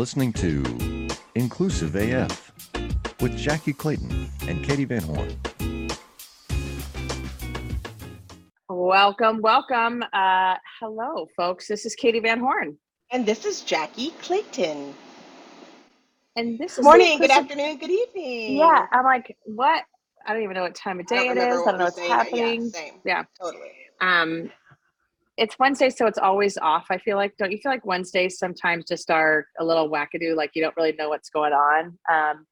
listening to Inclusive AF with Jackie Clayton and Katie Van Horn. Welcome. Hello, folks. This is Katie Van Horn. And this is Jackie Clayton. And this is morning, good afternoon, good evening. Yeah, I'm like, what? I don't even know what time of day it is. I don't know what's happening. Yeah, same. Yeah. Totally. It's Wednesday, so it's always off. I feel like, don't you feel like Wednesdays sometimes just are a little wackadoo, like you don't really know what's going on? And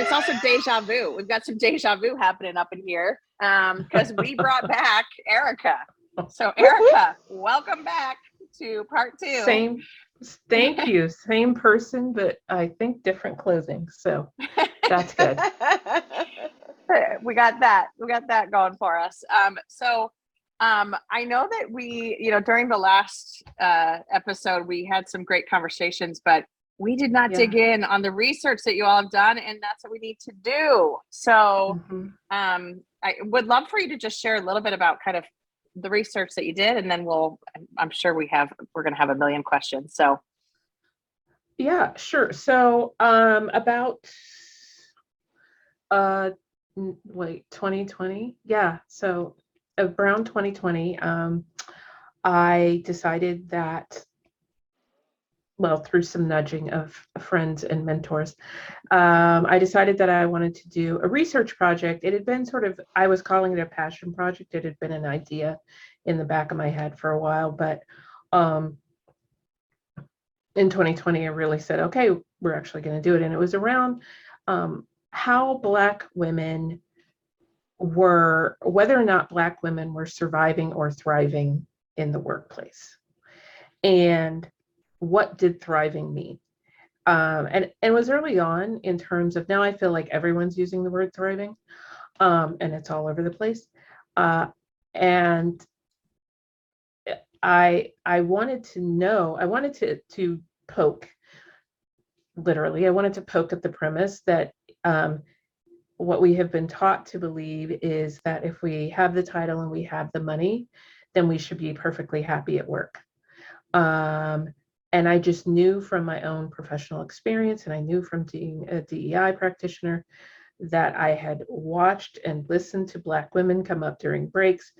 it's also deja vu. We've got some deja vu happening up in here because we brought back Erica. So Erica, welcome back to part two. Same. Thank you. Same person, but I think different clothing. So that's good. We got that going for us. I know that we, during the last episode, we had some great conversations, but we did not dig in on the research that you all have done, and that's what we need to do. So I would love for you to just share a little bit about kind of the research that you did, and then we're going to have a million questions. So. Yeah, sure. So about 2020. Yeah. So around 2020, I decided that, through some nudging of friends and mentors, I decided that I wanted to do a research project. It had been I was calling it a passion project. It had been an idea in the back of my head for a while, but in 2020, I really said, okay, we're actually going to do it. And it was around how Black women whether or not Black women were surviving or thriving in the workplace. And what did thriving mean? And it was early on in terms of, now I feel like everyone's using the word thriving, and it's all over the place. And I wanted to poke at the premise that what we have been taught to believe is that if we have the title and we have the money, then we should be perfectly happy at work. And I just knew from my own professional experience, and I knew from being a DEI practitioner, that I had watched and listened to Black women come up during breaks.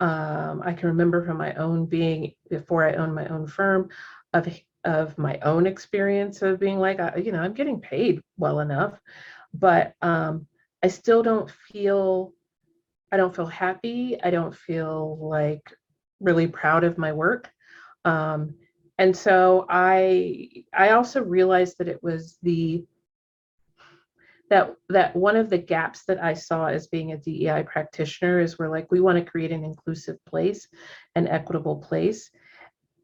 I can remember from my own being, before I owned my own firm, of my own experience of being like, I'm getting paid well enough, but I still don't feel happy. I don't feel like really proud of my work. And so I also realized that it was that one of the gaps that I saw as being a DEI practitioner is we're like, we want to create an inclusive place, an equitable place,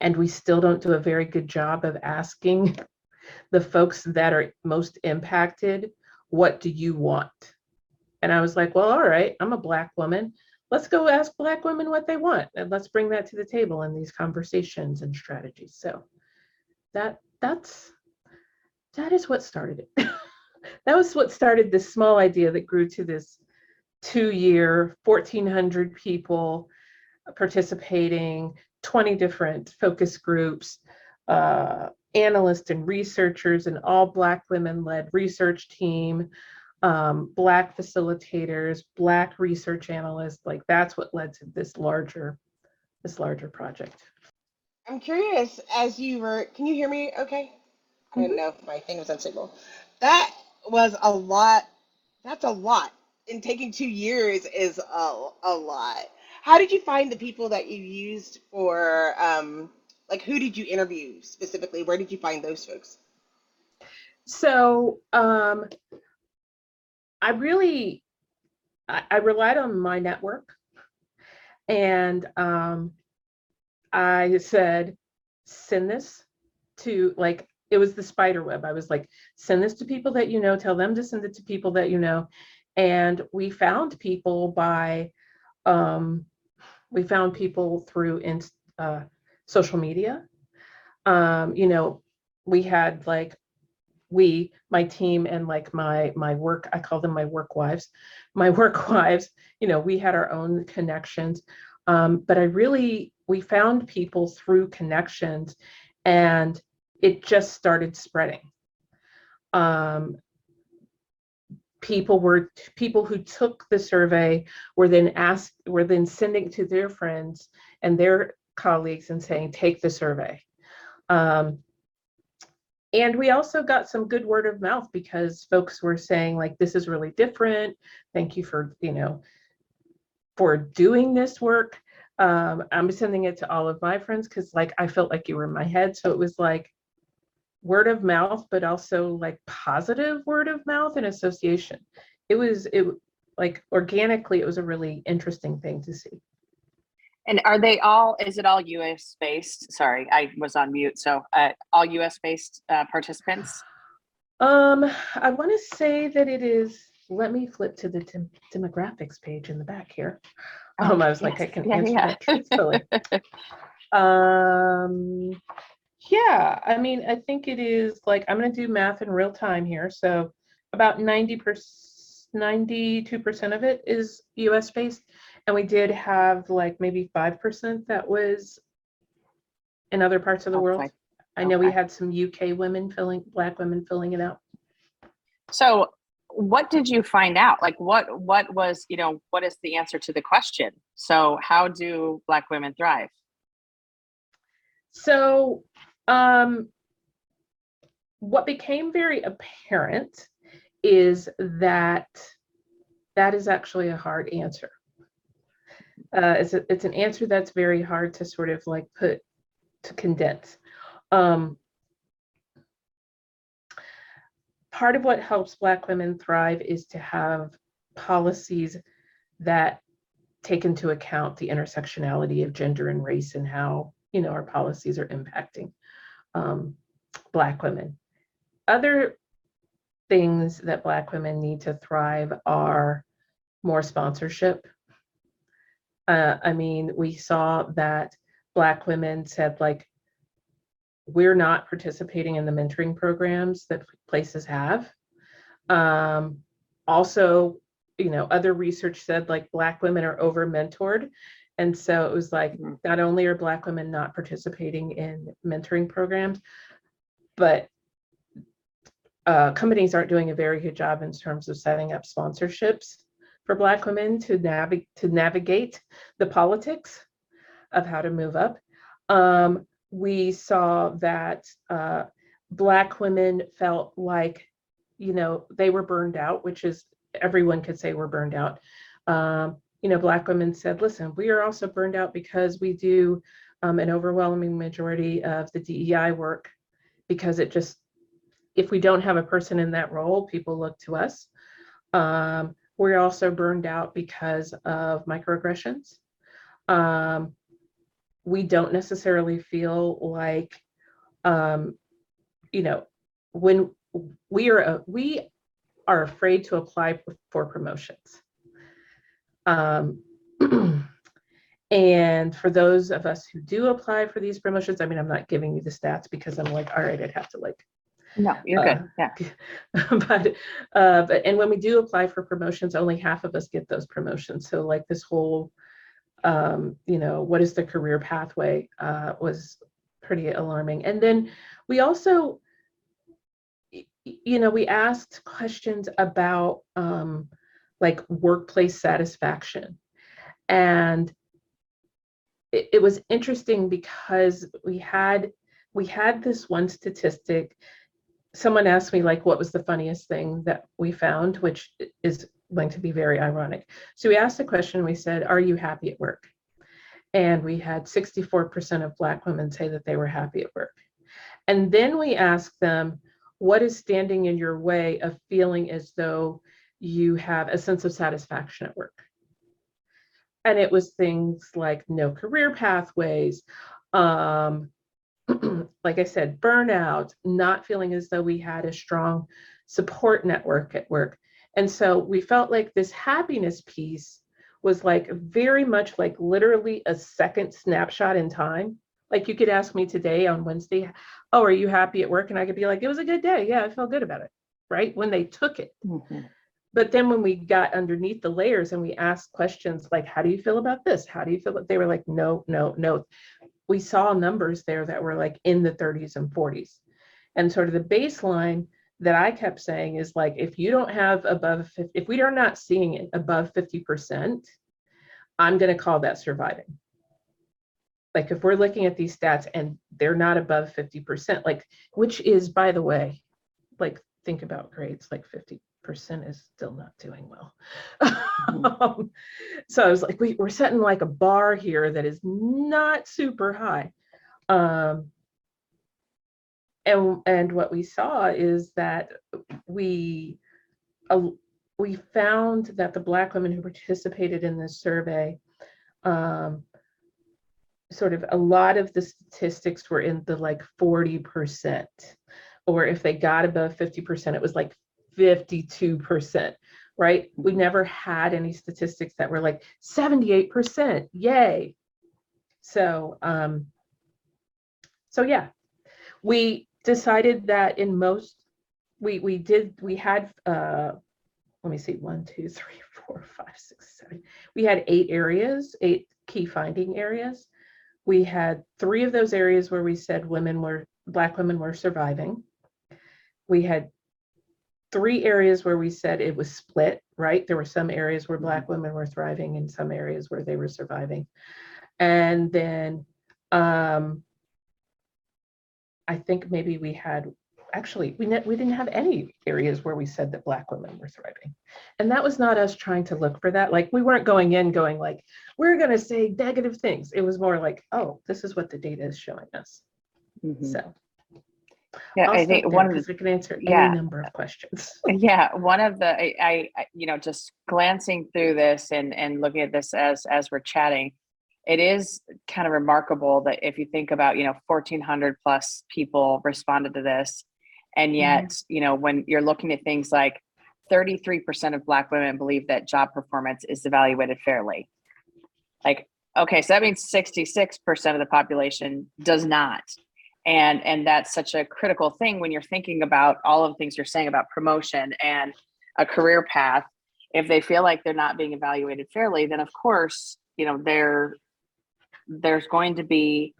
and we still don't do a very good job of asking the folks that are most impacted, what do you want? And I was like, well, all right, I'm a Black woman. Let's go ask Black women what they want, and let's bring that to the table in these conversations and strategies. So that is what started it. That was what started this small idea that grew to this 2-year, 1,400 people participating, 20 different focus groups, analysts and researchers, an all Black women-led research team, Black facilitators, Black research analysts. Like, that's what led to this larger project. I'm curious, can you hear me okay? I didn't know if my thing was unstable. That was a lot. That's a lot. And taking 2 years is a lot. How did you find the people that you used for, who did you interview specifically? Where did you find those folks? So, I relied on my network, and I said, send this to, it was the spider web. I was like, send this to people that you know, tell them to send it to people that you know. And we found people through social media. We had my team and my work, I call them my work wives, we had our own connections. But we found people through connections, and it just started spreading. People who took the survey were then sending it to their friends and their colleagues and saying, take the survey. And we also got some good word of mouth because folks were saying, like, this is really different. Thank you for, for doing this work. I'm sending it to all of my friends because, like, I felt like you were in my head. So it was like word of mouth, but also like positive word of mouth and association. It was organically, it was a really interesting thing to see. And is it all US based? Sorry, I was on mute. So all US based participants? I want to say that it is, let me flip to the demographics page in the back here. I was yes. Like, I can answer that truthfully. I mean, I think it is like, I'm going to do math in real time here. So about 92% of it is US based. And we did have like maybe 5% that was in other parts of the world. Okay. I know we had some UK women Black women filling it out. So what did you find out? Like what was, what is the answer to the question? So how do Black women thrive? So what became very apparent is that is actually a hard answer. It's an answer that's very hard to sort of like condense. Part of what helps Black women thrive is to have policies that take into account the intersectionality of gender and race and how, our policies are impacting Black women. Other things that Black women need to thrive are more sponsorship. We saw that Black women said, like, we're not participating in the mentoring programs that places have. Other research said, like, Black women are over-mentored. And so it was like, not only are Black women not participating in mentoring programs, but companies aren't doing a very good job in terms of setting up sponsorships for Black women to navigate the politics of how to move up. We saw that Black women felt like, they were burned out, which is, everyone could say we're burned out. Black women said, listen, we are also burned out because we do an overwhelming majority of the DEI work, because it just, if we don't have a person in that role, people look to us. We're also burned out because of microaggressions. We don't necessarily feel like, when we are afraid to apply for promotions. And for those of us who do apply for these promotions, I'm not giving you the stats because I'm like, all right, I'd have to like. No, you're good. Yeah. But when we do apply for promotions, only half of us get those promotions. So like this whole, what is the career pathway was pretty alarming. And then we also, we asked questions about like workplace satisfaction. And it was interesting because we had this one statistic. Someone asked me, like, what was the funniest thing that we found, which is going to be very ironic. So we asked the question, we said, are you happy at work? And we had 64% of Black women say that they were happy at work. And then we asked them, what is standing in your way of feeling as though you have a sense of satisfaction at work? And it was things like no career pathways, like I said, burnout, not feeling as though we had a strong support network at work. And so we felt like this happiness piece was like very much like literally a second snapshot in time. Like you could ask me today on Wednesday, oh, are you happy at work? And I could be like, it was a good day. Yeah, I felt good about it, right? When they took it. Mm-hmm. But then when we got underneath the layers and we asked questions like, how do you feel about this? How do you feel? They were like, no. We saw numbers there that were like in the 30s and 40s. And sort of the baseline that I kept saying is like, if you don't have above, if we are not seeing it above 50%, I'm going to call that surviving. Like if we're looking at these stats and they're not above 50%, like, which is, by the way, like think about grades, like 50% is still not doing well. So I was like, we're setting like a bar here that is not super high. And what we saw is that we found that the Black women who participated in this survey, sort of a lot of the statistics were in the like 40%, or if they got above 50%, it was like 52%, right? We never had any statistics that were like 78%, yay. So yeah, we decided that in most, we had, let me see, 1, 2, 3, 4, 5, 6, 7. We had 8 key finding areas. We had 3 of those areas where we said Black women were surviving. We had 3 areas where we said it was split, right? There were some areas where Black women were thriving and some areas where they were surviving. And then I think maybe we had, actually, we didn't have any areas where we said that Black women were thriving. And that was not us trying to look for that. Like we weren't going in going like, we're going to say negative things. It was more like, oh, this is what the data is showing us. Mm-hmm. So yeah, I think one of the, I can answer any number of questions. Yeah. One of the, I, you know, just glancing through this and looking at this as we're chatting, it is kind of remarkable that if you think about, you know, 1,400 plus people responded to this. And yet, mm-hmm. you know, when you're looking at things like 33% of Black women believe that job performance is evaluated fairly. Like, okay, so that means 66% of the population does not. And that's such a critical thing when you're thinking about all of the things you're saying about promotion and a career path. If they feel like they're not being evaluated fairly, then of course, you know, there's going to be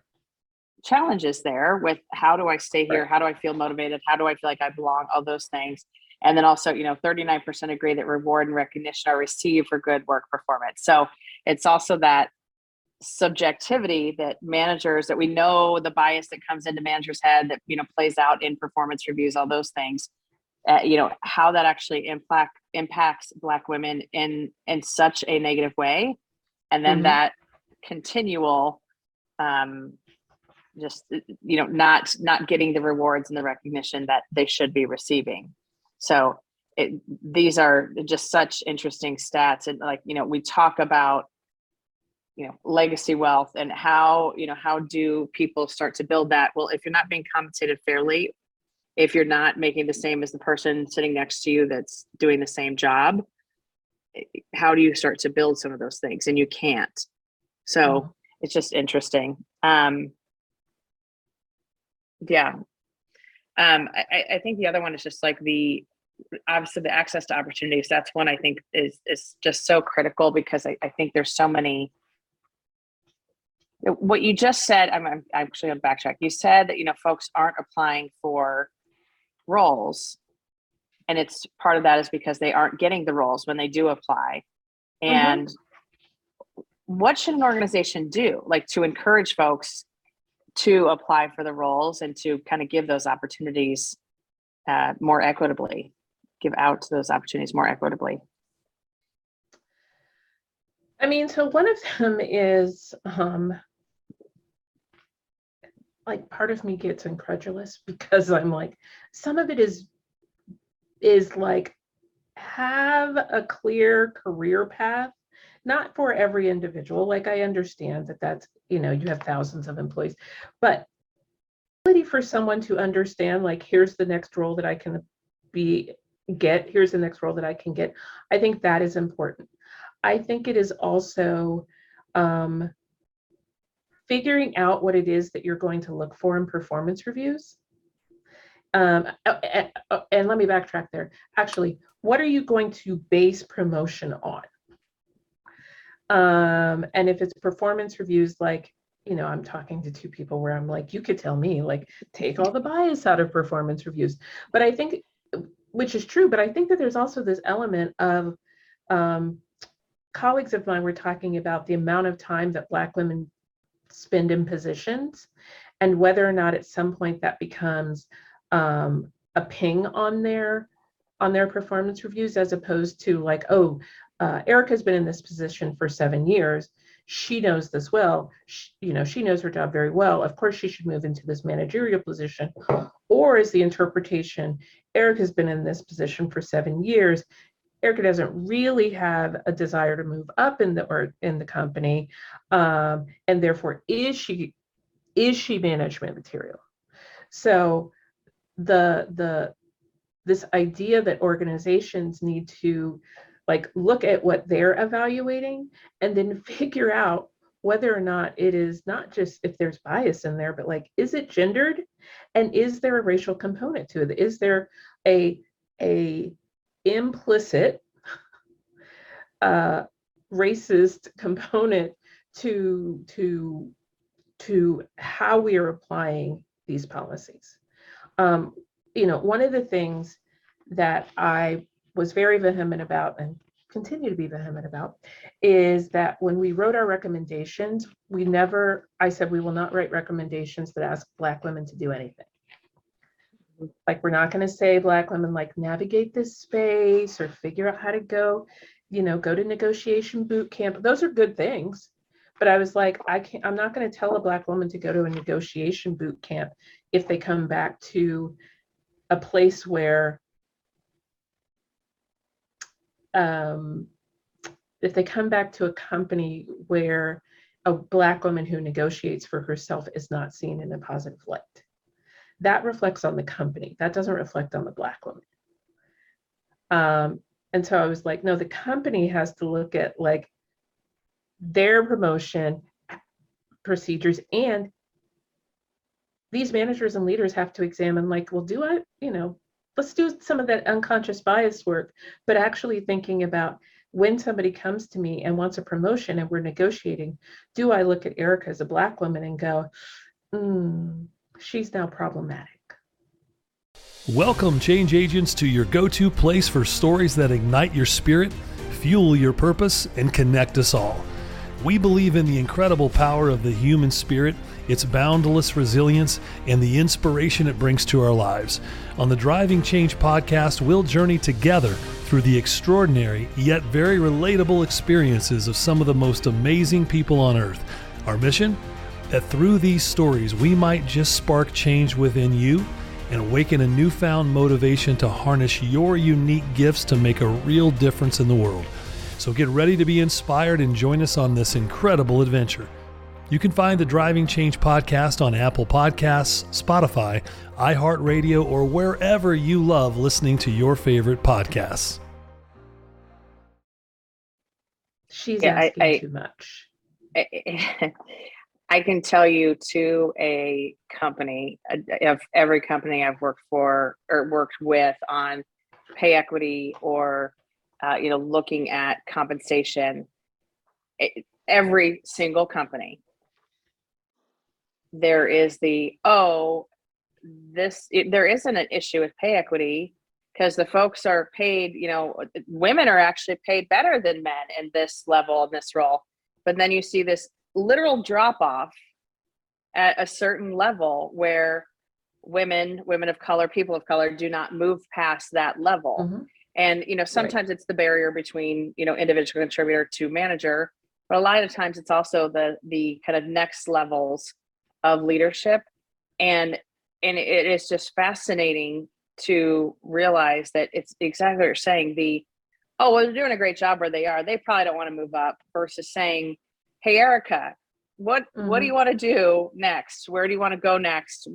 challenges there with how do I stay here? How do I feel motivated? How do I feel like I belong? All those things. And then also, you know, 39% agree that reward and recognition are received for good work performance. So it's also that subjectivity that managers, that we know the bias that comes into managers' head that, you know, plays out in performance reviews, all those things, you know, how that actually impacts Black women in such a negative way. And then mm-hmm. that continual, just, you know, not getting the rewards and the recognition that they should be receiving. So these are just such interesting stats. And like, you know, we talk about, you know, legacy wealth and how, you know, how do people start to build that? Well, if you're not being compensated fairly, if you're not making the same as the person sitting next to you that's doing the same job, how do you start to build some of those things? And you can't. So mm-hmm. it's just interesting. Yeah. I think the other one is just like the, obviously the access to opportunities. That's one I think is just so critical because I think there's so many, what you just said, I'm actually going to backtrack. You said that, you know, folks aren't applying for roles and it's part of that is because they aren't getting the roles when they do apply. And mm-hmm. what should an organization do? Like to encourage folks to apply for the roles and to kind of give those opportunities more equitably, give out those opportunities more equitably. I mean, so one of them is like part of me gets incredulous because I'm like, some of it is like have a clear career path. Not for every individual, like I understand that that's, you know, you have thousands of employees, but ability for someone to understand, like, here's the next role that I can get, here's the next role that I can get. I think that is important. I think it is also figuring out what it is that you're going to look for in performance reviews. And let me backtrack there. Actually, what are you going to base promotion on? And if it's performance reviews, like you know, I'm talking to two people where I'm like, you could tell me, like, take all the bias out of performance reviews. But I think, which is true, but I think that there's also this element of colleagues of mine were talking about the amount of time that Black women spend in positions and whether or not at some point that becomes a ping on their performance reviews, as opposed to like, oh, Erica's been in this position for 7 years. She knows this well. She, you know, she knows her job very well. Of course, she should move into this managerial position. Or is the interpretation, Erica's been in this position for 7 years. Erica doesn't really have a desire to move up in the or in the company, and therefore, is she management material? So, this idea that organizations need to like look at what they're evaluating and then figure out whether or not it is not just if there's bias in there, but like, is it gendered, and is there a racial component to it? Is there a implicit racist component to how we are applying these policies? You know, one of the things that I was very vehement about and continue to be vehement about is that when we wrote our recommendations, I said, we will not write recommendations that ask Black women to do anything. Like, we're not going to say Black women, like, navigate this space or figure out how to go, you know, go to negotiation boot camp. Those are good things. But I was like, I'm not going to tell a Black woman to go to a negotiation boot camp if they come back to a place where, if they come back to a company where a Black woman who negotiates for herself is not seen in a positive light. That reflects on the company. That doesn't reflect on the Black woman. And so I was like, no, the company has to look at like their promotion procedures, and these managers and leaders have to examine like, well, let's do some of that unconscious bias work, but actually thinking about when somebody comes to me and wants a promotion and we're negotiating, do I look at Erica as a Black woman and go, she's now problematic? Welcome, change agents, to your go-to place for stories that ignite your spirit, fuel your purpose, and connect us all. We believe in the incredible power of the human spirit, its boundless resilience, and the inspiration it brings to our lives. On the Driving Change podcast, we'll journey together through the extraordinary yet very relatable experiences of some of the most amazing people on earth. Our mission? That through these stories, we might just spark change within you and awaken a newfound motivation to harness your unique gifts to make a real difference in the world. So get ready to be inspired and join us on this incredible adventure. You can find the Driving Change podcast on Apple Podcasts, Spotify, iHeartRadio, or wherever you love listening to your favorite podcasts. She's asking too much. I can tell you, to a company, of every company I've worked for or worked with on pay equity or, looking at compensation, every single company, there is there isn't an issue with pay equity because the folks are paid, women are actually paid better than men in this level, in this role. But then you see this literal drop off at a certain level where women of color, people of color do not move past that level. Mm-hmm. And, sometimes It's the barrier between, individual contributor to manager, but a lot of times it's also the kind of next levels of leadership. And it is just fascinating to realize that it's exactly what you're saying. They're doing a great job where they are. They probably don't want to move up, versus saying, hey, Erica, what do you want to do next? Where do you want to go next?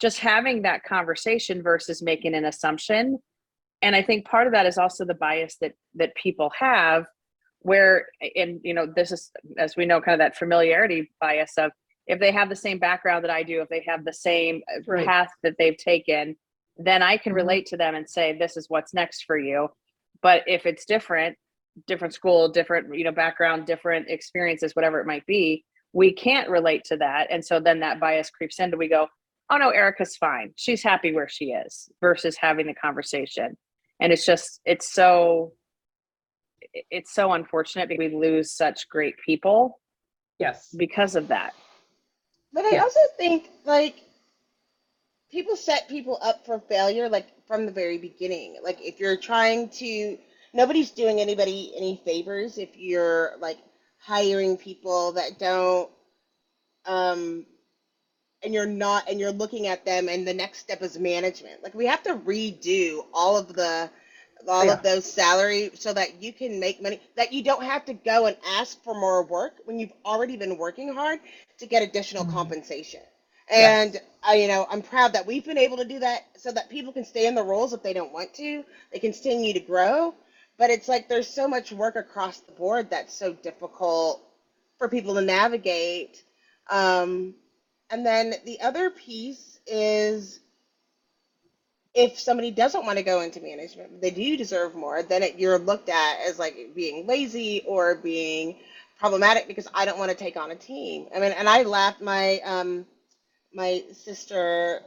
Just having that conversation versus making an assumption. And I think part of that is also the bias that people have where, and this is, as we know, kind of that familiarity bias of, if they have the same background that I do, if they have the same path that they've taken, then I can relate to them and say, this is what's next for you. But if it's different school, different, background, different experiences, whatever it might be, we can't relate to that. And so then that bias creeps into, we go, oh no, Erica's fine. She's happy where she is, versus having the conversation. And it's just, it's so unfortunate because we lose such great people. Yes. Because of that. But I also think, like, people set people up for failure, like, from the very beginning. Like, if you're trying to, nobody's doing anybody any favors if you're, like, hiring people that don't, and you're looking at them, and the next step is management. Like, we have to redo all of those salary so that you can make money, that you don't have to go and ask for more work when you've already been working hard to get additional compensation. And I'm proud that we've been able to do that so that people can stay in the roles if they don't want to, they continue to grow. But it's like, there's so much work across the board that's so difficult for people to navigate. And then the other piece is, if somebody doesn't want to go into management, but they do deserve more, then you're looked at as like being lazy or being problematic because I don't want to take on a team. I mean, and I laughed, my sister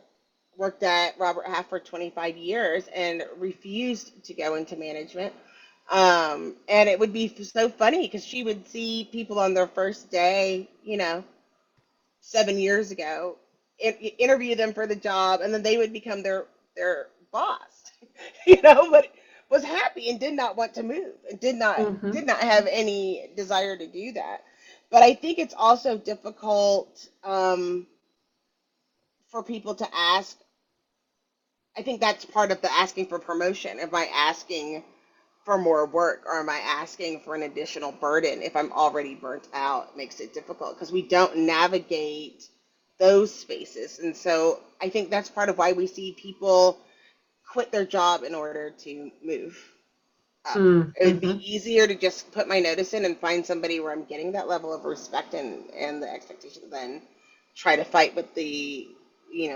worked at Robert Half for 25 years and refused to go into management. And it would be so funny because she would see people on their first day, 7 years ago, interview them for the job, and then they would become their boss, but was happy and did not want to move and did not have any desire to do that. But I think it's also difficult for people to ask. I think that's part of the asking for promotion. Am I asking for more work, or am I asking for an additional burden? If I'm already burnt out, it makes it difficult because we don't navigate those spaces. And so I think that's part of why we see people quit their job in order to move up. It would be easier to just put my notice in and find somebody where I'm getting that level of respect and the expectation than try to fight with the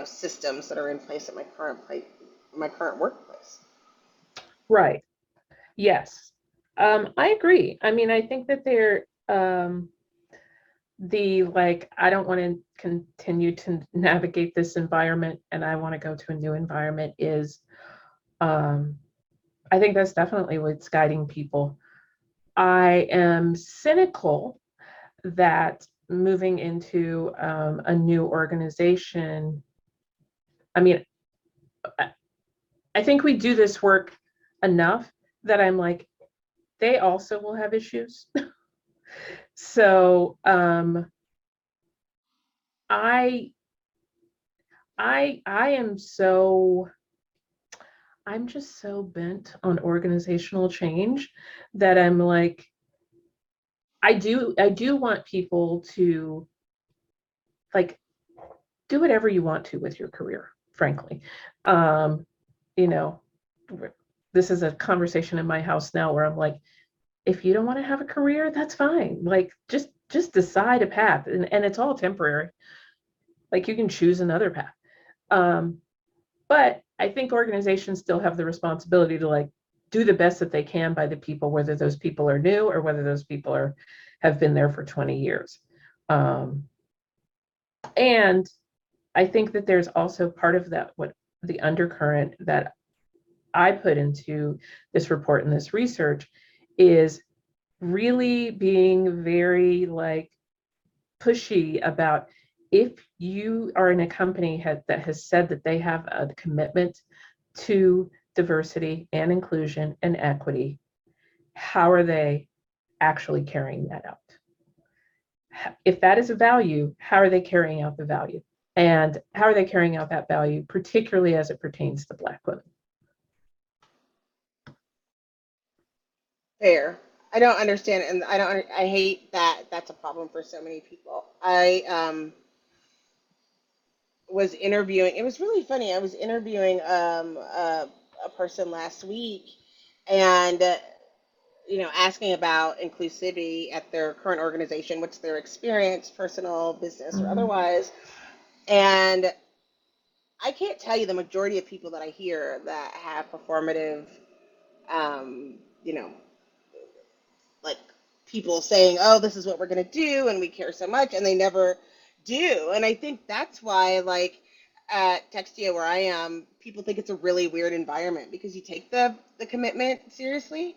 systems that are in place at my current workplace. Right. Yes. I agree. I mean, I think that they're I don't want to continue to navigate this environment and I want to go to a new environment is, I think that's definitely what's guiding people. I am cynical that moving into a new organization, I mean, I think we do this work enough that I'm like, they also will have issues. So I'm just so bent on organizational change that I'm like, I do want people to like do whatever you want to with your career, frankly. This is a conversation in my house now where I'm like, if you don't want to have a career, that's fine. Like, just decide a path, and it's all temporary. Like, you can choose another path. But I think organizations still have the responsibility to like do the best that they can by the people, whether those people are new or whether those people have been there for 20 years. And I think that there's also part of that, what the undercurrent that I put into this report and this research is really being very like pushy about, if you are in a company that has said that they have a commitment to diversity and inclusion and equity, how are they actually carrying that out? If that is a value, how are they carrying out the value? And how are they carrying out that value, particularly as it pertains to Black women? Fair. I don't understand, and I hate that that's a problem for so many people. I was interviewing, it was really funny, I was interviewing a person last week and, asking about inclusivity at their current organization, what's their experience, personal, business, or otherwise. And I can't tell you the majority of people that I hear that have performative, people saying, oh, this is what we're going to do, and we care so much, and they never do. And I think that's why, like, at Textio, where I am, people think it's a really weird environment, because you take the commitment seriously,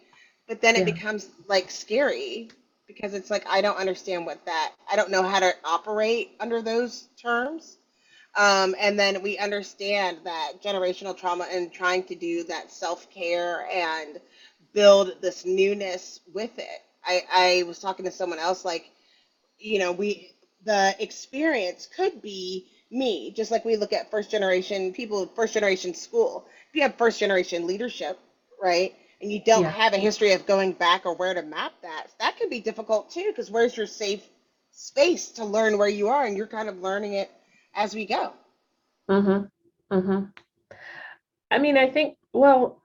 but then it becomes, like, scary, because it's like, I don't understand what that, I don't know how to operate under those terms. And then we understand that generational trauma and trying to do that self-care and build this newness with it. I was talking to someone else, like, you know, the experience could be me, just like we look at first generation people, first generation school. If you have first generation leadership, right, and you don't have a history of going back or where to map that, that could be difficult too, because where's your safe space to learn where you are, and you're kind of learning it as we go. I mean, I think, well,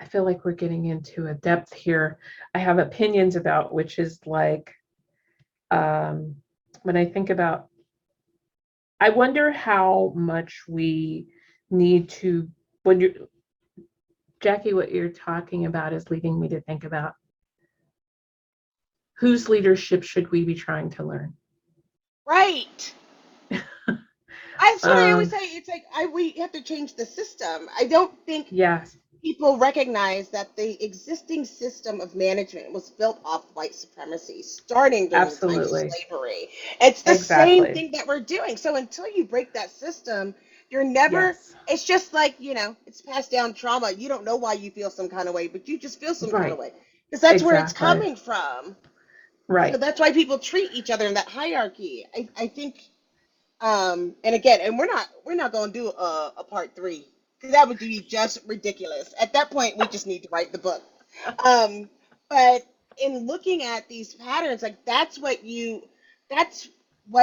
I feel like we're getting into a depth here. I have opinions about, which is like, when I think about, I wonder how much we need to, when you, Jackie, what you're talking about is leading me to think about whose leadership should we be trying to learn? Right. I'm sorry, I always say, it's like, we have to change the system. I don't think people recognize that the existing system of management was built off white supremacy, starting during the time of slavery. It's the same thing that we're doing. So until you break that system, you're never, it's just like, you know, it's passed down trauma. You don't know why you feel some kind of way, but you just feel some kind of way, because that's where it's coming from. Right. So that's why people treat each other in that hierarchy. I think... and again, and we're not going to do a part three, because that would be just ridiculous. At that point, we just need to write the book. But in looking at these patterns, like, that's what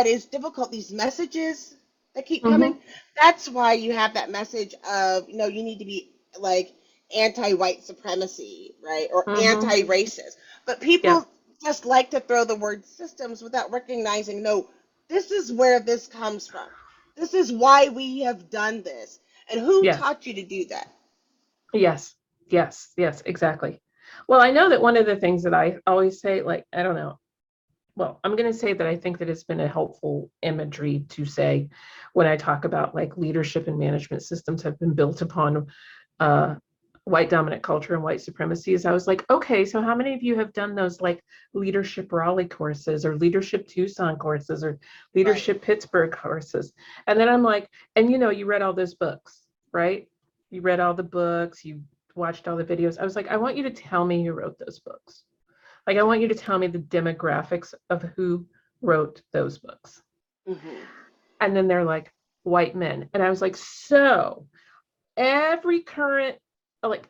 is difficult. These messages that keep coming, that's why you have that message of, you know, you need to be like anti-white supremacy, right? Or anti-racist. But people just like to throw the word systems without recognizing, no, this is where this comes from. This is why we have done this. And who taught you to do that? Yes, exactly. Well, I know that one of the things that I always say, like, I don't know. Well, I'm going to say that I think that it's been a helpful imagery to say when I talk about, like, leadership and management systems have been built upon white dominant culture and white supremacy, is I was like, okay, so how many of you have done those, like, leadership Raleigh courses or leadership Tucson courses or leadership Pittsburgh courses? And then I'm like, and, you know, you read all those books, right? You read all the books, you watched all the videos. I was like, I want you to tell me who wrote those books. Like, I want you to tell me the demographics of who wrote those books. And then they're like, white men. And I was like, so every current, like,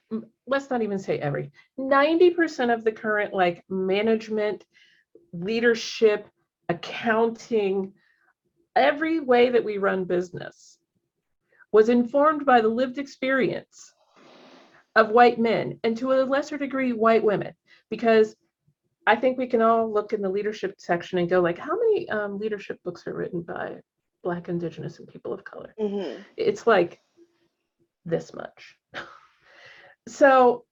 let's not even say every, 90% of the current, like, management, leadership, accounting, every way that we run business was informed by the lived experience of white men, and to a lesser degree, white women, because I think we can all look in the leadership section and go, like, how many leadership books are written by Black, Indigenous, and people of color? It's like this much. So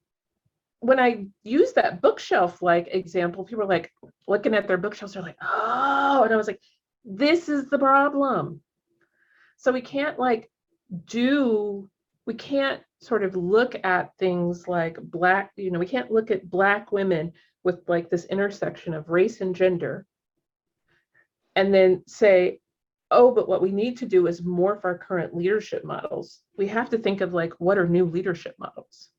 when I use that bookshelf, like, example, people are like looking at their bookshelves, they're like, oh, and I was like, this is the problem. So we can't, like, we can't sort of look at things like Black, you know, we can't look at Black women with, like, this intersection of race and gender and then say, oh, but what we need to do is morph our current leadership models. We have to think of, like, what are new leadership models?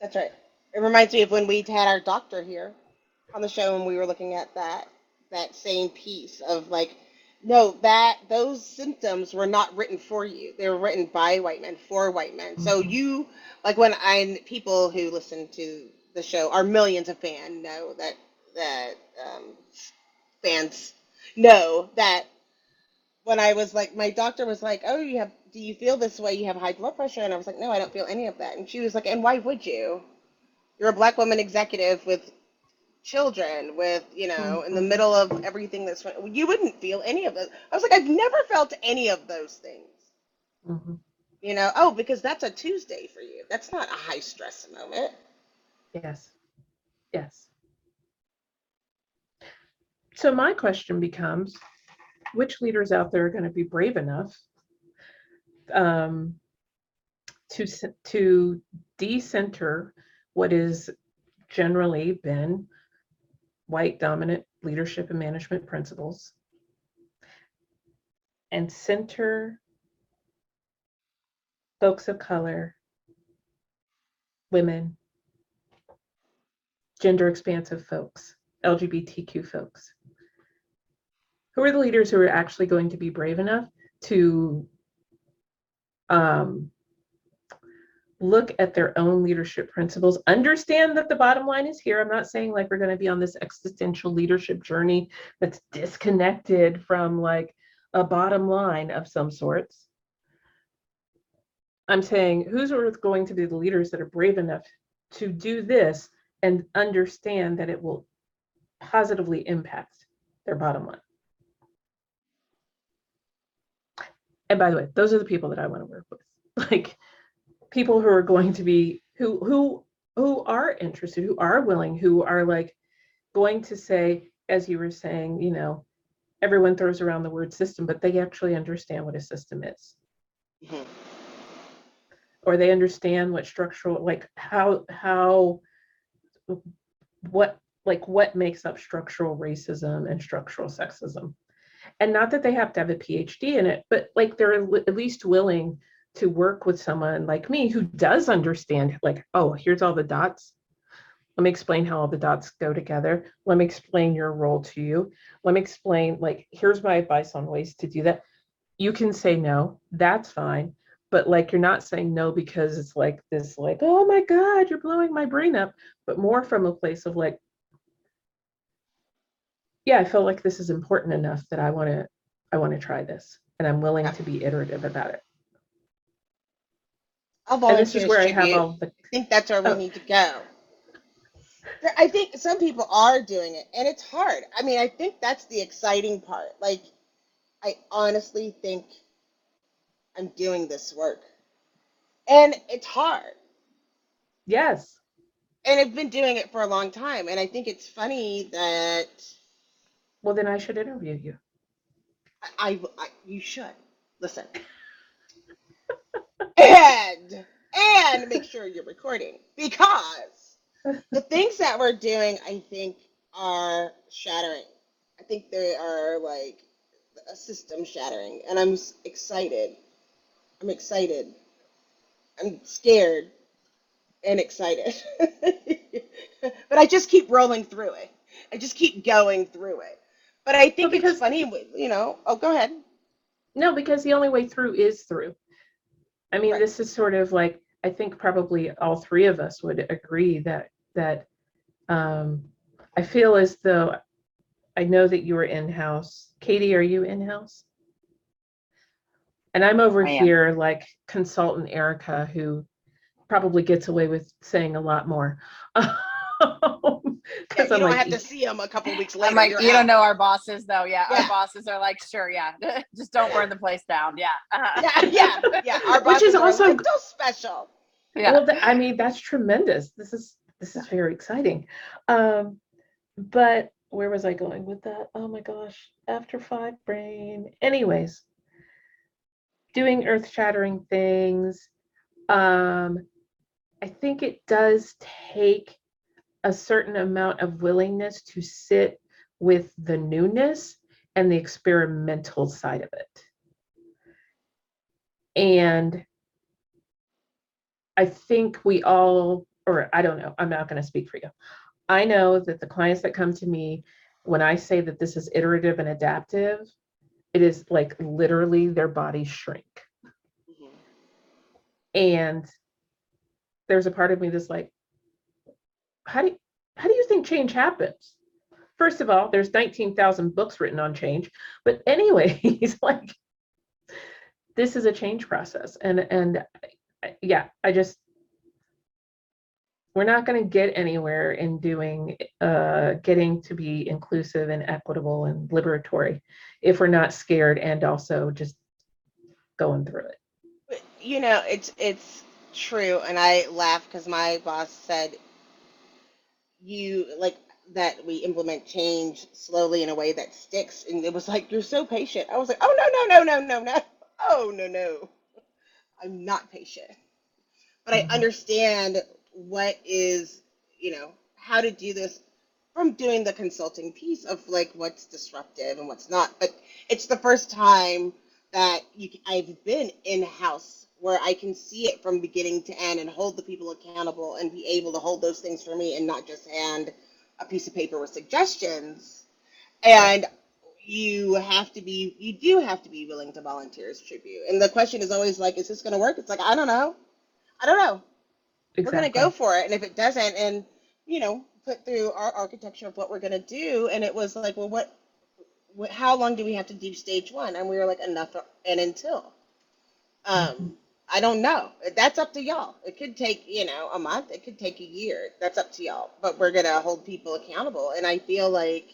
That's right. It reminds me of when we had our doctor here on the show, and we were looking at that same piece of, like, no, that those symptoms were not written for you. They were written by white men for white men. So you, like, when people who listen to the show, our millions of fans know that fans know that when I was like, my doctor was like, oh, do you feel this way? You have high blood pressure. And I was like, no, I don't feel any of that. And she was like, and why would you? You're a Black woman executive with children, with, you know, in the middle of everything that's, you wouldn't feel any of those. I was like, I've never felt any of those things. You know, oh, because that's a Tuesday for you. That's not a high stress moment. Yes. So my question becomes, which leaders out there are going to be brave enough to decenter what is generally been white dominant leadership and management principles and center folks of color, women, gender expansive folks, LGBTQ folks? Who are the leaders who are actually going to be brave enough to look at their own leadership principles, understand that the bottom line is here? I'm not saying like we're going to be on this existential leadership journey that's disconnected from like a bottom line of some sorts. I'm saying who's going to be the leaders that are brave enough to do this and understand that it will positively impact their bottom line. And by the way, those are the people that I want to work with, like people who are going to be who are interested, who are willing, who are like going to say, as you were saying, you know, everyone throws around the word system, but they actually understand what a system is. Mm-hmm. Or they understand what structural, like what makes up structural racism and structural sexism. And not that they have to have a PhD in it, but like they're at least willing to work with someone like me who does understand, like, oh, here's all the dots. Let me explain how all the dots go together. Let me explain your role to you. Let me explain, like, here's my advice on ways to do that. You can say no, that's fine. But like, you're not saying no because it's like this, like, oh my God, you're blowing my brain up, but more from a place of like, yeah, I feel like this is important enough that I want to try this, and I'm willing to be iterative about it. I think that's where we need to go. I think some people are doing it, and it's hard. I mean, I think that's the exciting part. Like, I honestly think I'm doing this work, and it's hard. Yes. And I've been doing it for a long time, and I think it's funny that. Well, then I should interview you. You should. Listen. and make sure you're recording, because the things that we're doing, I think, are shattering. I think they are like a system shattering, and I'm excited. I'm scared and excited. But I just keep rolling through it. I just keep going through it. But I think it's funny, you know. Oh, go ahead. No, because the only way through is through. I mean, right. This is sort of like, I think probably all three of us would agree that I feel as though, I know that you are in-house. Katie, are you in-house? And I'm over here like consultant Erica, who probably gets away with saying a lot more. Because you don't have to see them a couple weeks later. Like, you don't know our bosses though. Yeah. Our bosses are like, sure, yeah, just don't burn the place down. Yeah, uh-huh. yeah. Our bosses, which is also like, so special. Yeah. Well, I mean, that's tremendous. This is very exciting. But where was I going with that? Oh my gosh, after 5 brain. Anyways, doing earth-shattering things. I think it does take a certain amount of willingness to sit with the newness and the experimental side of it. And I think we all, or I don't know, I'm not going to speak for you. I know that the clients that come to me, when I say that this is iterative and adaptive, it is like literally their bodies shrink. Mm-hmm. And there's a part of me that's like, how do you think change happens? First of all, there's 19,000 books written on change, but anyways, like this is a change process, and yeah, I just, we're not going to get anywhere in doing getting to be inclusive and equitable and liberatory if we're not scared and also just going through it. You know, it's true, and I laugh because my boss said, you like that we implement change slowly in a way that sticks. And it was like, you're so patient. I was like, oh, no. Oh, no. I'm not patient. But I understand what is, you know, how to do this from doing the consulting piece of like what's disruptive and what's not. But it's the first time that I've been in-house where I can see it from beginning to end and hold the people accountable and be able to hold those things for me and not just hand a piece of paper with suggestions. And you do have to be willing to volunteer as tribute. And the question is always like, is this going to work? It's like, I don't know. Exactly. We're going to go for it. And if it doesn't, and, you know, put through our architecture of what we're going to do. And it was like, well, what, how long do we have to do stage one? And we were like, enough and until. I don't know. That's up to y'all. It could take, you know, a month. It could take a year. That's up to y'all. But we're going to hold people accountable. And I feel like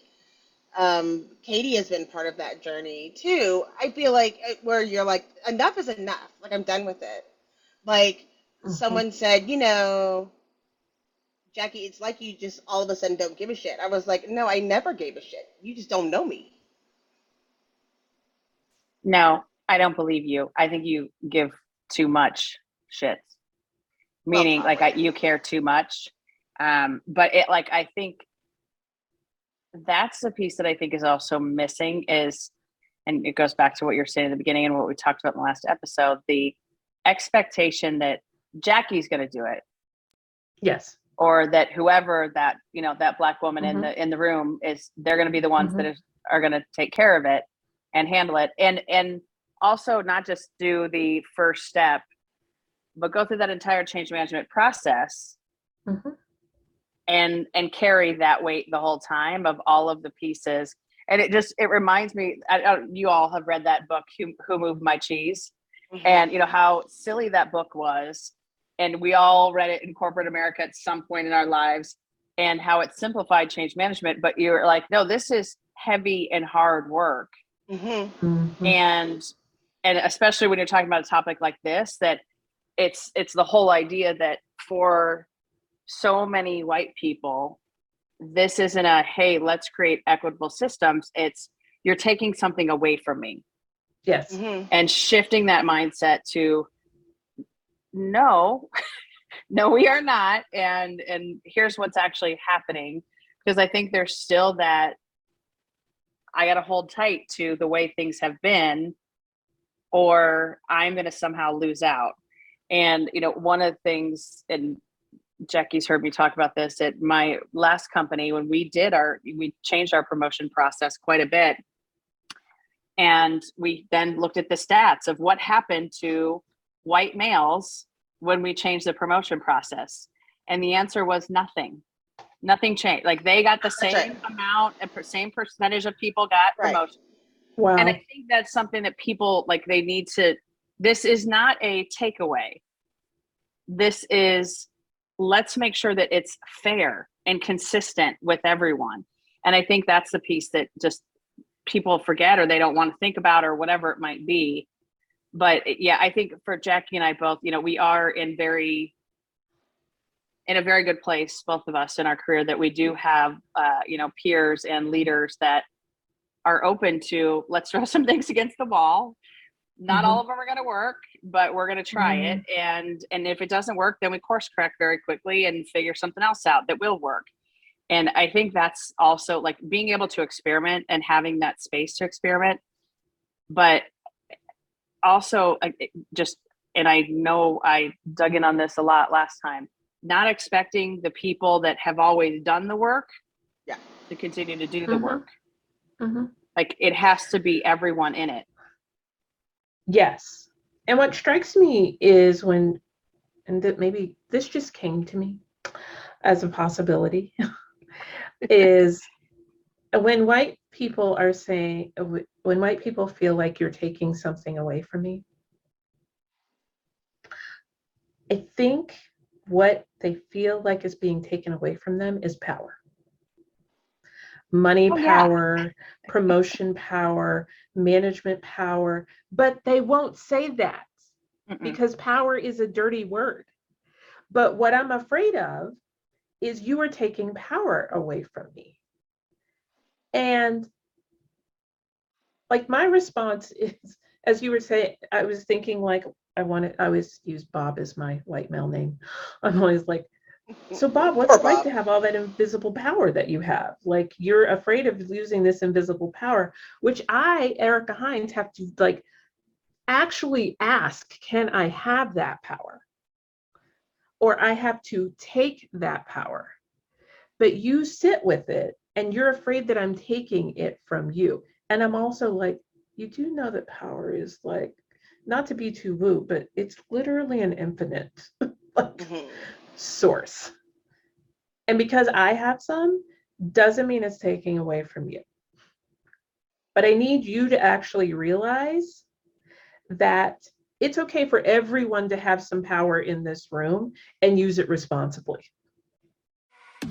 Katie has been part of that journey, too. I feel like where you're like, enough is enough. Like, I'm done with it. Like, someone said, you know, Jackie, it's like you just all of a sudden don't give a shit. I was like, no, I never gave a shit. You just don't know me. No, I don't believe you. I think you give too much shit, meaning well, like you care too much. But it like, I think that's the piece that I think is also missing is, and it goes back to what you're saying at the beginning and what we talked about in the last episode, the expectation that Jackie's going to do it. Yes. Or that whoever that, you know, that Black woman in the room is, they're going to be the ones that are going to take care of it and handle it. And also not just do the first step, but go through that entire change management process and carry that weight the whole time of all of the pieces. And it reminds me, you all have read that book, Who Moved My Cheese? And you know how silly that book was, and we all read it in corporate America at some point in our lives, and how it simplified change management. But you're like, no, this is heavy and hard work, and especially when you're talking about a topic like this, that it's the whole idea that for so many white people, this isn't a hey, let's create equitable systems. It's you're taking something away from me. Yes. And shifting that mindset to no, we are not. And here's what's actually happening. Because I think there's still that I got to hold tight to the way things have been, or I'm going to somehow lose out. And, you know, one of the things, and Jackie's heard me talk about this at my last company, when we changed our promotion process quite a bit. And we then looked at the stats of what happened to white males when we changed the promotion process. And the answer was nothing. Nothing changed. Like they got the same amount, same percentage of people got promotion. Wow. And I think that's something that people like they need to, this is not a takeaway. This is, let's make sure that it's fair and consistent with everyone. And I think that's the piece that just, people forget or they don't want to think about or whatever it might be. But yeah, I think for Jackie and I both, you know, we are in a very good place, both of us in our career, that we do have, you know, peers and leaders that are open to let's throw some things against the wall. Not all of them are going to work, but we're going to try it. And if it doesn't work, then we course correct very quickly and figure something else out that will work. And I think that's also like being able to experiment and having that space to experiment, but also just, and I know I dug in on this a lot last time, not expecting the people that have always done the work to continue to do the work. Like it has to be everyone in it. Yes. And what strikes me is when, and that maybe this just came to me as a possibility is when white people feel like you're taking something away from me, I think what they feel like is being taken away from them is power. Money power, promotion power, management power, but they won't say that because power is a dirty word. But what I'm afraid of is you are taking power away from me. And like my response is, as you were saying, I was thinking like, I always use Bob as my white male name. I'm always like, so Bob, what's it like to have all that invisible power that you have? Like, you're afraid of losing this invisible power, which I, Erica Hines, have to like actually ask, can I have that power? Or I have to take that power. But you sit with it and you're afraid that I'm taking it from you. And I'm also like, you do know that power is like, not to be too woo, but it's literally an infinite like source. And because I have some, doesn't mean it's taking away from you. But I need you to actually realize that it's okay for everyone to have some power in this room and use it responsibly.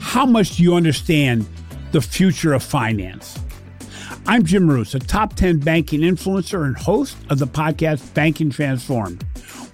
How much do you understand the future of finance? I'm Jim Roos, a top 10 banking influencer and host of the podcast Banking Transformed,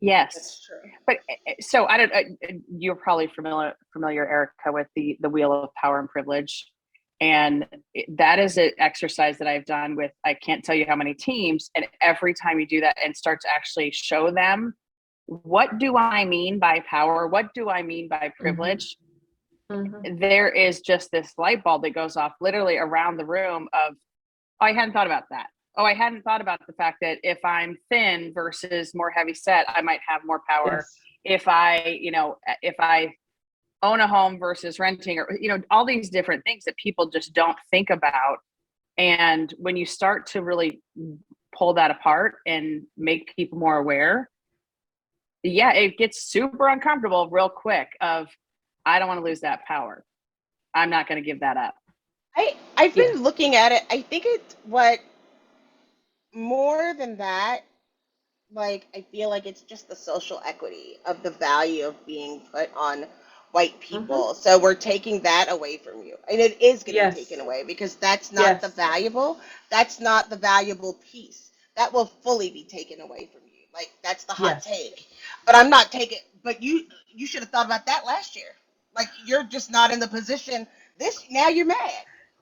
Yes. That's true. But so I don't, you're probably familiar, Erica, with the wheel of power and privilege. And that is an exercise that I've done with, I can't tell you how many teams. And every time you do that and start to actually show them, what do I mean by power? What do I mean by privilege? Mm-hmm. There is just this light bulb that goes off literally around the room of, oh, I hadn't thought about that. Oh, I hadn't thought about the fact that if I'm thin versus more heavy set, I might have more power. Yes. If I own a home versus renting, or, all these different things that people just don't think about. And when you start to really pull that apart and make people more aware, yeah, it gets super uncomfortable real quick of, I don't want to lose that power. I'm not going to give that up. I've been looking at it. I think it's what more than that, like, I feel like it's just the social equity of the value of being put on white people. Mm-hmm. So we're taking that away from you. And it is going to be taken away because that's not the valuable piece. That will fully be taken away from you. Like, that's the hot take, but I'm not taking, but you should have thought about that last year. Like, you're just not in the position now you're mad.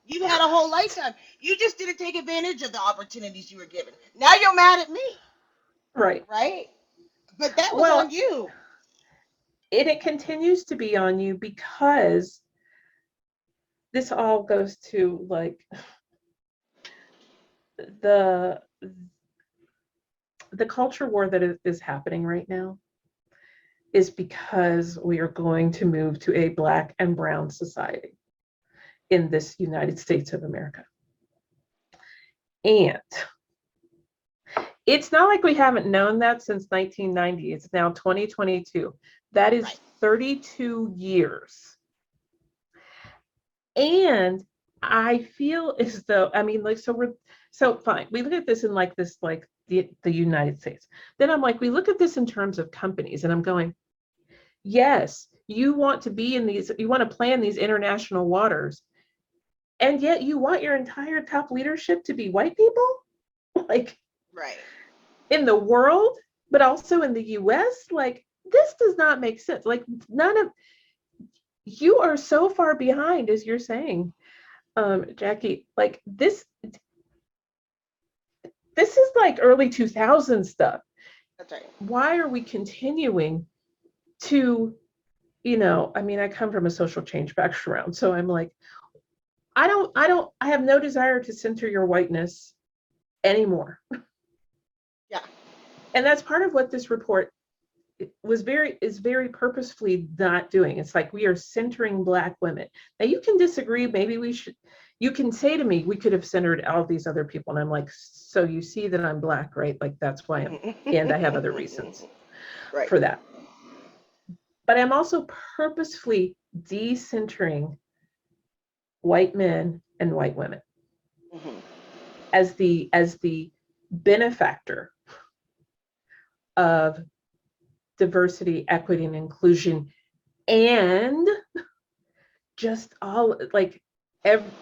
You had a whole lifetime. You just didn't take advantage of the opportunities you were given. Now you're mad at me. Right. Right. But that was on you. It continues to be on you because this all goes to like the culture war that is happening right now is because we are going to move to a Black and brown society in this United States of America. And it's not like we haven't known that since 1990. It's now 2022. That is 32 years. And I feel as though, fine. We look at this in like this, like the United States. Then I'm like, we look at this in terms of companies, and I'm going, yes, you want to be in these, you want to play in these international waters, and yet you want your entire top leadership to be white people, like in the world, but also in the US. Like, this does not make sense. Like, you are so far behind, as you're saying, Jackie, like this is like early 2000s stuff. That's right. Why are we continuing to, I come from a social change background. So I'm like, I have no desire to center your whiteness anymore. Yeah. And that's part of what this report is very purposefully not doing. It's like, we are centering Black women. Now you can disagree. Maybe you can say to me, we could have centered all these other people. And I'm like, so you see that I'm Black, right? Like, that's why and I have other reasons for that. But I'm also purposefully decentering white men and white women mm-hmm. as the benefactor of diversity, equity, and inclusion, and just all like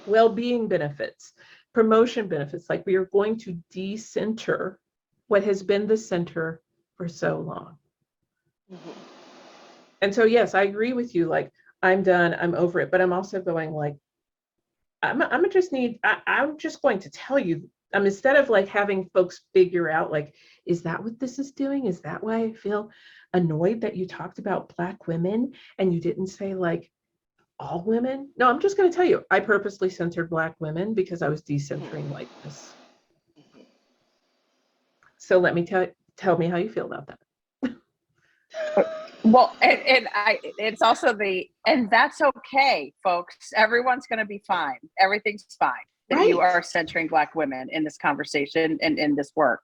well-being benefits, promotion benefits. Like, we are going to decenter what has been the center for so long. Mm-hmm. And so, yes, I agree with you. Like, I'm done, I'm over it, but I'm also going like, I'm just going to tell you, instead of like having folks figure out like, is that what this is doing? Is that why I feel annoyed that you talked about Black women and you didn't say like all women? No, I'm just going to tell you, I purposely censored Black women because I was decentering whiteness. So let me tell me how you feel about that. Well, it's also and that's okay, folks. Everyone's going to be fine. Everything's fine. Right. That you are centering Black women in this conversation and in this work.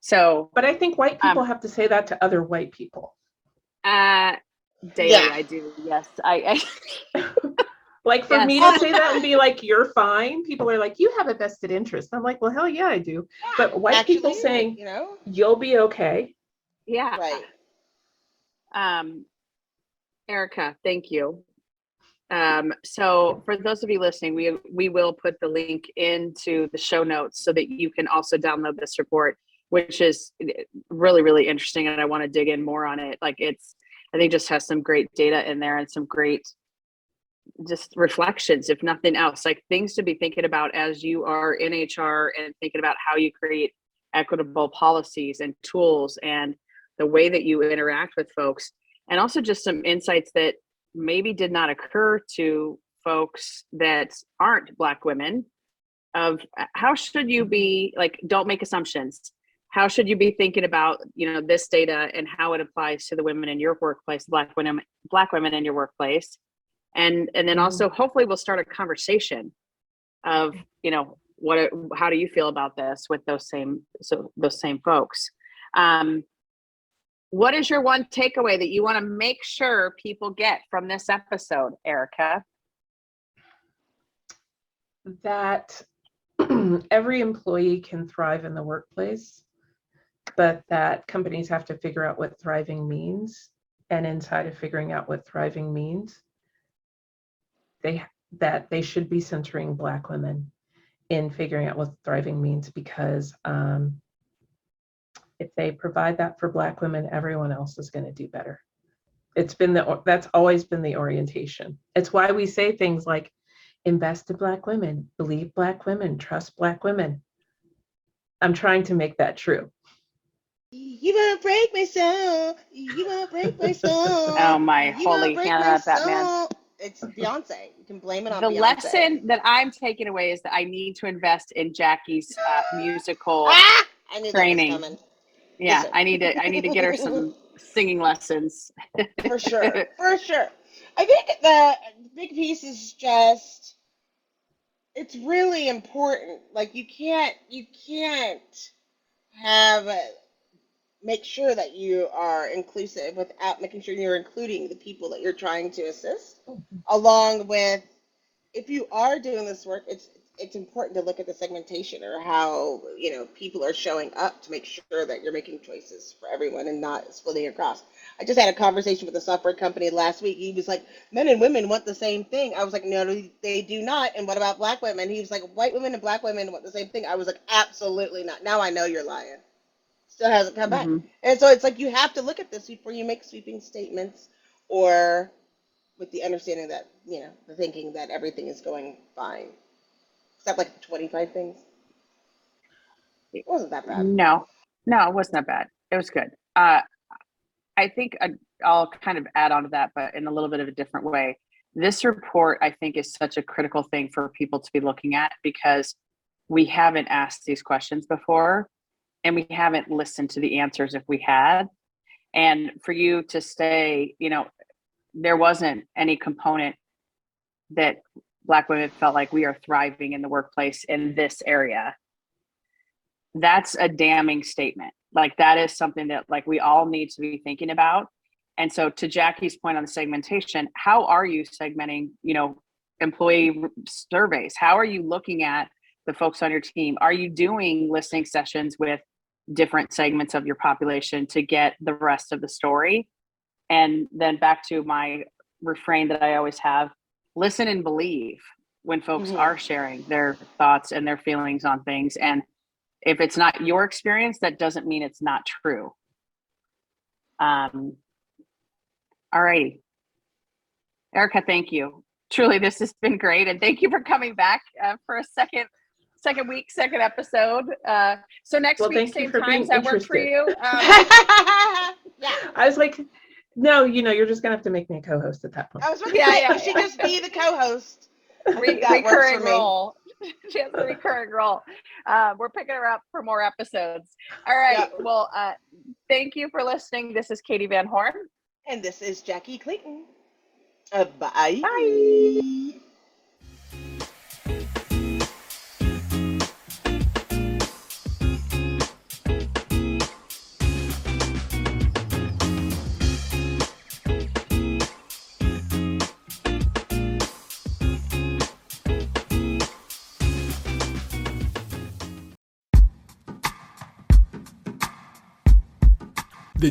So, but I think white people have to say that to other white people. Daily, yeah. I do. Yes, I like for yes. me to say that and be like, "You're fine." People are like, "You have a vested interest." I'm like, "Well, hell yeah, I do." Yeah, but white people saying, you know, "You'll be okay." Yeah. Right. Erica, thank you. So for those of you listening, we will put the link into the show notes so that you can also download this report, which is really, really interesting. And I want to dig in more on it. Like, I think just has some great data in there and some great just reflections, if nothing else, like things to be thinking about as you are in HR and thinking about how you create equitable policies and tools and the way that you interact with folks, and also just some insights that maybe did not occur to folks that aren't Black women of how should you be, like, don't make assumptions. How should you be thinking about, you know, this data and how it applies to the women in your workplace, Black women in your workplace. And then also hopefully we'll start a conversation of, you know, how do you feel about this with those same folks? What is your one takeaway that you want to make sure people get from this episode, Erica? That every employee can thrive in the workplace, but that companies have to figure out what thriving means. And inside of figuring out what thriving means, they should be centering Black women in figuring out what thriving means, because if they provide that for Black women, everyone else is going to do better. That's always been the orientation. It's why we say things like, invest in Black women, believe Black women, trust Black women. I'm trying to make that true. You won't break my soul. You won't break my soul. Oh my, you holy Hannah, that man. It's Beyonce. You can blame it on Beyonce. The lesson that I'm taking away is that I need to invest in Jackie's musical training. Yeah, listen. I need to get her some singing lessons. For sure. I think the big piece is just, it's really important. Like, you can't make sure that you are inclusive without making sure you're including the people that you're trying to assist. Mm-hmm. Along with, if you are doing this work, it's important to look at the segmentation or how, you know, people are showing up to make sure that you're making choices for everyone and not splitting across. I just had a conversation with a software company last week. He was like, men and women want the same thing. I was like, no, they do not. And what about Black women? He was like, white women and Black women want the same thing. I was like, absolutely not. Now I know you're lying. Still hasn't come mm-hmm. back. And so it's like, you have to look at this before you make sweeping statements, or with the understanding that, you know, the thinking that everything is going fine. Is that like 25 things? It wasn't that bad. No, it wasn't that bad. It was good. I think I'll kind of add on to that, but in a little bit of a different way. This report, I think, is such a critical thing for people to be looking at, because we haven't asked these questions before and we haven't listened to the answers if we had. And for you to say, you know, there wasn't any component that Black women felt like we are thriving in the workplace in this area. That's a damning statement. Like, that is something that, like, we all need to be thinking about. And so to Jackie's point on the segmentation, how are you segmenting, you know, employee surveys? How are you looking at the folks on your team? Are you doing listening sessions with different segments of your population to get the rest of the story? And then back to my refrain that I always have, listen and believe when folks are sharing their thoughts and their feelings on things. And if it's not your experience, that doesn't mean it's not true. All righty. Erica, thank you. Truly, this has been great. And thank you for coming back for a second week, second episode. So next week, same time, does that work for you? Yeah. I was like, no, you know, you're just going to have to make me a co-host at that point. I was going to say, you should just be the co-host. Recurring role. She has a recurring role. We're picking her up for more episodes. All right. Yep. Well, thank you for listening. This is Katie Van Horn. And this is Jackie Clayton. Bye. Bye. The